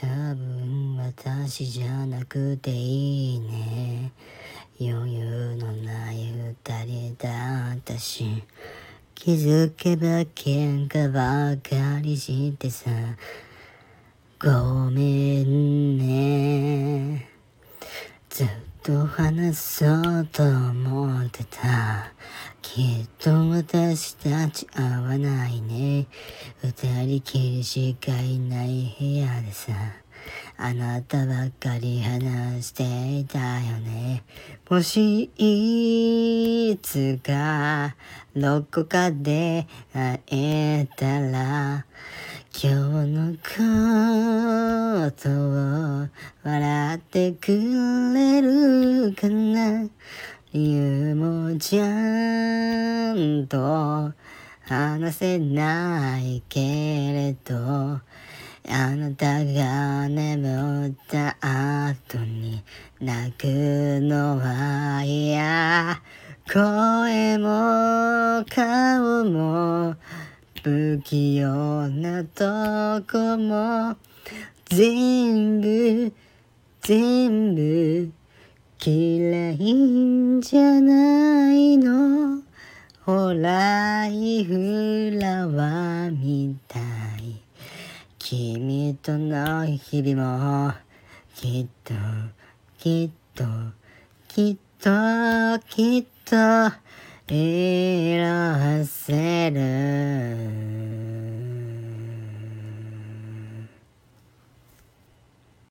多分私じゃなくていいね。余裕のない二人だったし、気づけば喧嘩ばかりしてさ、ごめんね。ずっと話そうと思ってた。きっと私たち合わないね。二人きりしかいない部屋でさ、あなたばっかり話していたよね。もしいつかどこかで会えたら、今日のことを笑ってくれるかな。理由もちゃんと話せないけれど、あなたが眠った後に泣くのは嫌。声も顔も不器用なとこも全部嫌いじゃないの。ほらいフラワーみたい。君との日々もきっと色褪せる。